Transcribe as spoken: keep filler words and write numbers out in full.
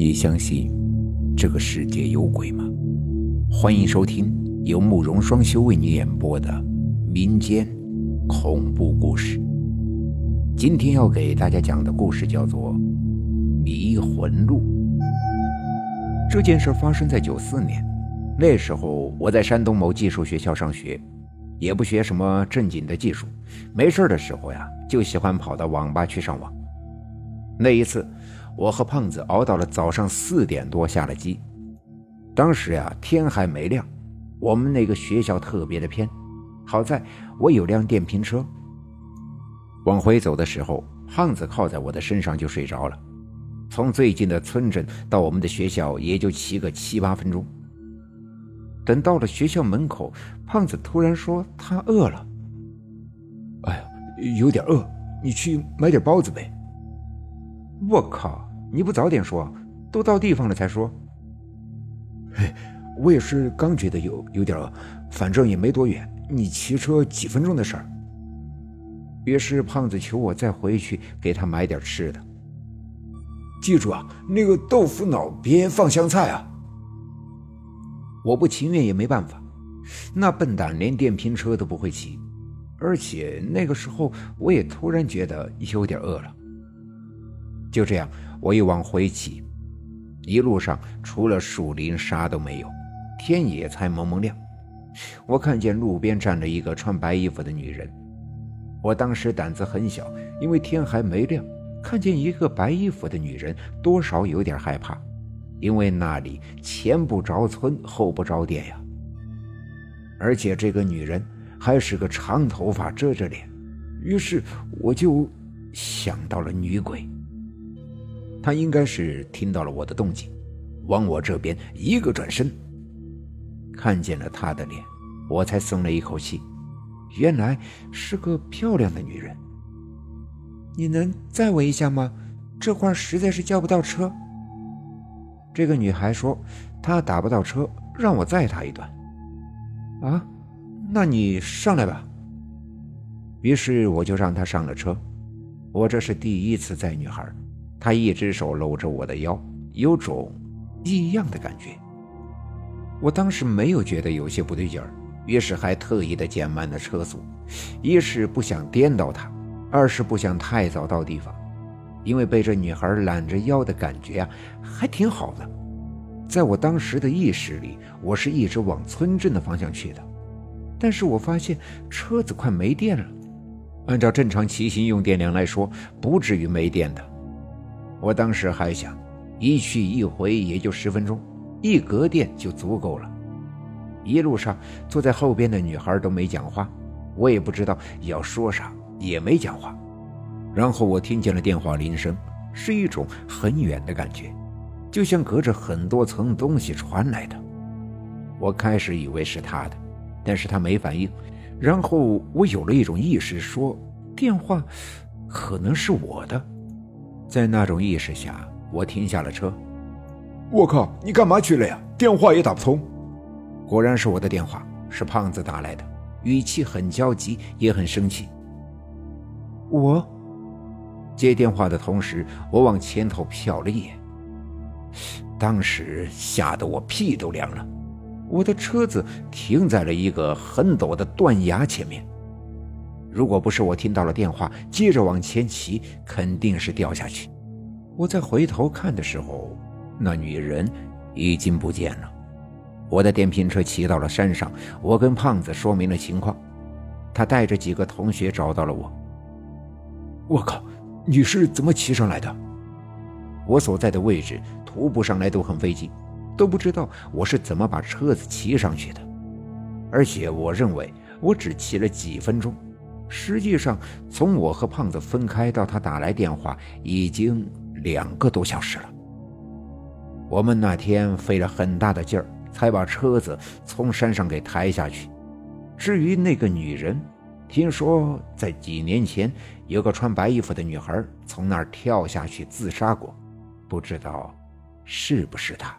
你相信这个世界有鬼吗？欢迎收听由慕容双修为你演播的民间恐怖故事。今天要给大家讲的故事叫做迷魂录。这件事发生在九四年，那时候我在山东某技术学校上学，也不学什么正经的技术，没事的时候呀，就喜欢跑到网吧去上网。那一次我和胖子熬到了早上四点多下了机，当时呀、啊、天还没亮，我们那个学校特别的偏，好在我有辆电瓶车。往回走的时候，胖子靠在我的身上就睡着了，从最近的村镇到我们的学校也就骑个七八分钟。等到了学校门口，胖子突然说他饿了，哎呀，有点饿，你去买点包子呗。我靠，你不早点说，都到地方了才说。嘿，我也是刚觉得有有点饿，反正也没多远，你骑车几分钟的事儿。于是胖子求我再回去给他买点吃的。记住啊，那个豆腐脑别放香菜啊。我不情愿也没办法，那笨蛋连电瓶车都不会骑，而且那个时候我也突然觉得有点饿了。就这样我又往回骑，一路上除了树林啥都没有，天也才蒙蒙亮。我看见路边站了一个穿白衣服的女人，我当时胆子很小，因为天还没亮，看见一个白衣服的女人多少有点害怕，因为那里前不着村后不着店呀，而且这个女人还是个长头发遮着脸，于是我就想到了女鬼。他应该是听到了我的动静，往我这边一个转身，看见了他的脸，我才松了一口气，原来是个漂亮的女人。你能载我一下吗？这块实在是叫不到车。这个女孩说她打不到车，让我载她一段。啊，那你上来吧。于是我就让她上了车。我这是第一次载女孩，他一只手搂着我的腰，有种异样的感觉。我当时没有觉得有些不对劲儿，于是还特意的减慢了车速，一是不想颠倒他，二是不想太早到地方，因为被这女孩揽着腰的感觉啊，还挺好的。在我当时的意识里，我是一直往村镇的方向去的，但是我发现车子快没电了，按照正常骑行用电量来说，不至于没电的。我当时还想一去一回也就十分钟，一格电就足够了。一路上坐在后边的女孩都没讲话，我也不知道要说啥，也没讲话。然后我听见了电话铃声，是一种很远的感觉，就像隔着很多层东西传来的。我开始以为是她的，但是她没反应，然后我有了一种意识，说电话可能是我的。在那种意识下，我停下了车。我靠，你干嘛去了呀？电话也打不通。果然是我的电话，是胖子打来的，语气很焦急，也很生气。我接电话的同时，我往前头瞟了一眼，当时吓得我屁都凉了。我的车子停在了一个很陡的断崖前面，如果不是我听到了电话，接着往前骑，肯定是掉下去。我再回头看的时候，那女人已经不见了。我的电瓶车骑到了山上，我跟胖子说明了情况，他带着几个同学找到了我。我靠，你是怎么骑上来的？我所在的位置徒步上来都很费劲，都不知道我是怎么把车子骑上去的，而且我认为我只骑了几分钟。实际上从我和胖子分开到他打来电话已经两个多小时了。我们那天费了很大的劲儿才把车子从山上给抬下去。至于那个女人，听说在几年前有个穿白衣服的女孩从那儿跳下去自杀过，不知道是不是她。